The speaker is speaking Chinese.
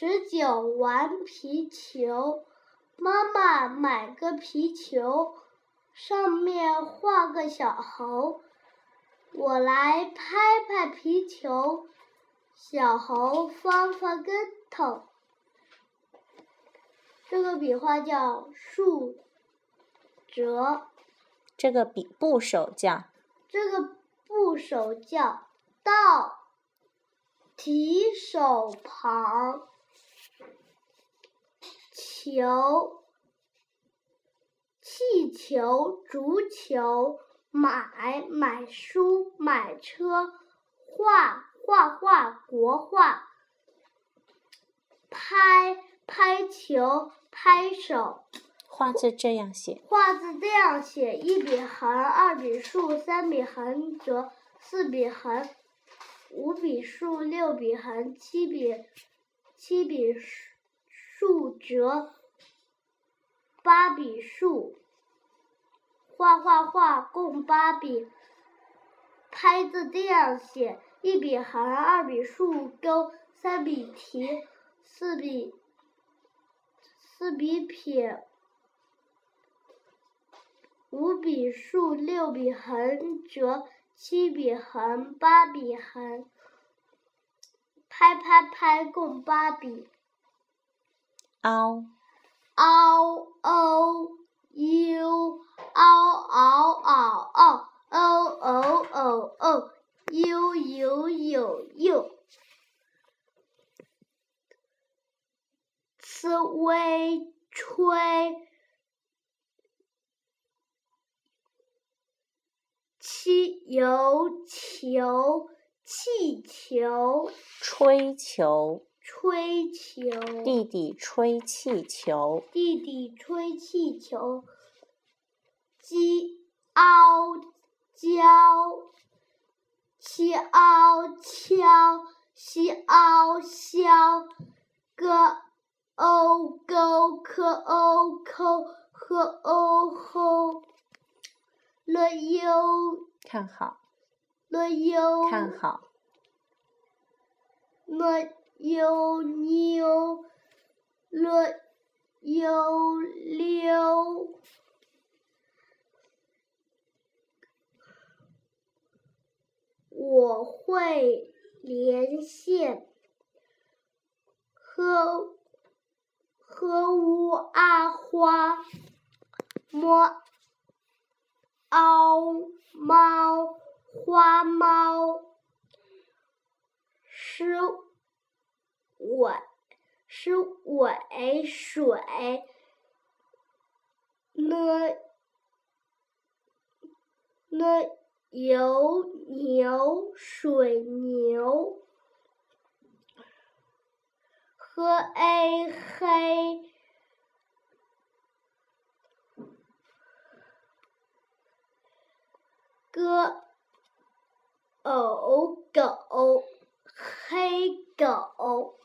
19玩皮球，妈妈买个皮球，上面画个小猴，我来拍拍皮球，小猴翻翻跟头。这个笔画叫竖折，这个部首叫倒提手旁，气球足球，买书买车，画国画，拍球拍手。画字这样写，一笔横，二笔竖，三笔横折，四笔横，五笔竖，六笔横，七笔竖折，八笔竖。画共八笔。拍字这样写，一笔横，二笔竖钩，三笔提，四笔撇，五笔竖，六笔横折，七笔横，八笔横。拍共八笔。呲微吹，气球，吹球，弟弟吹气球，鸡凹敲，西凹削，勾科吼，乐优看好，乐优妞，乐优溜，我会连线，和乌阿花，摸凹猫花猫，是尾水呢，油牛水牛，喝 a 黑，狗黑狗。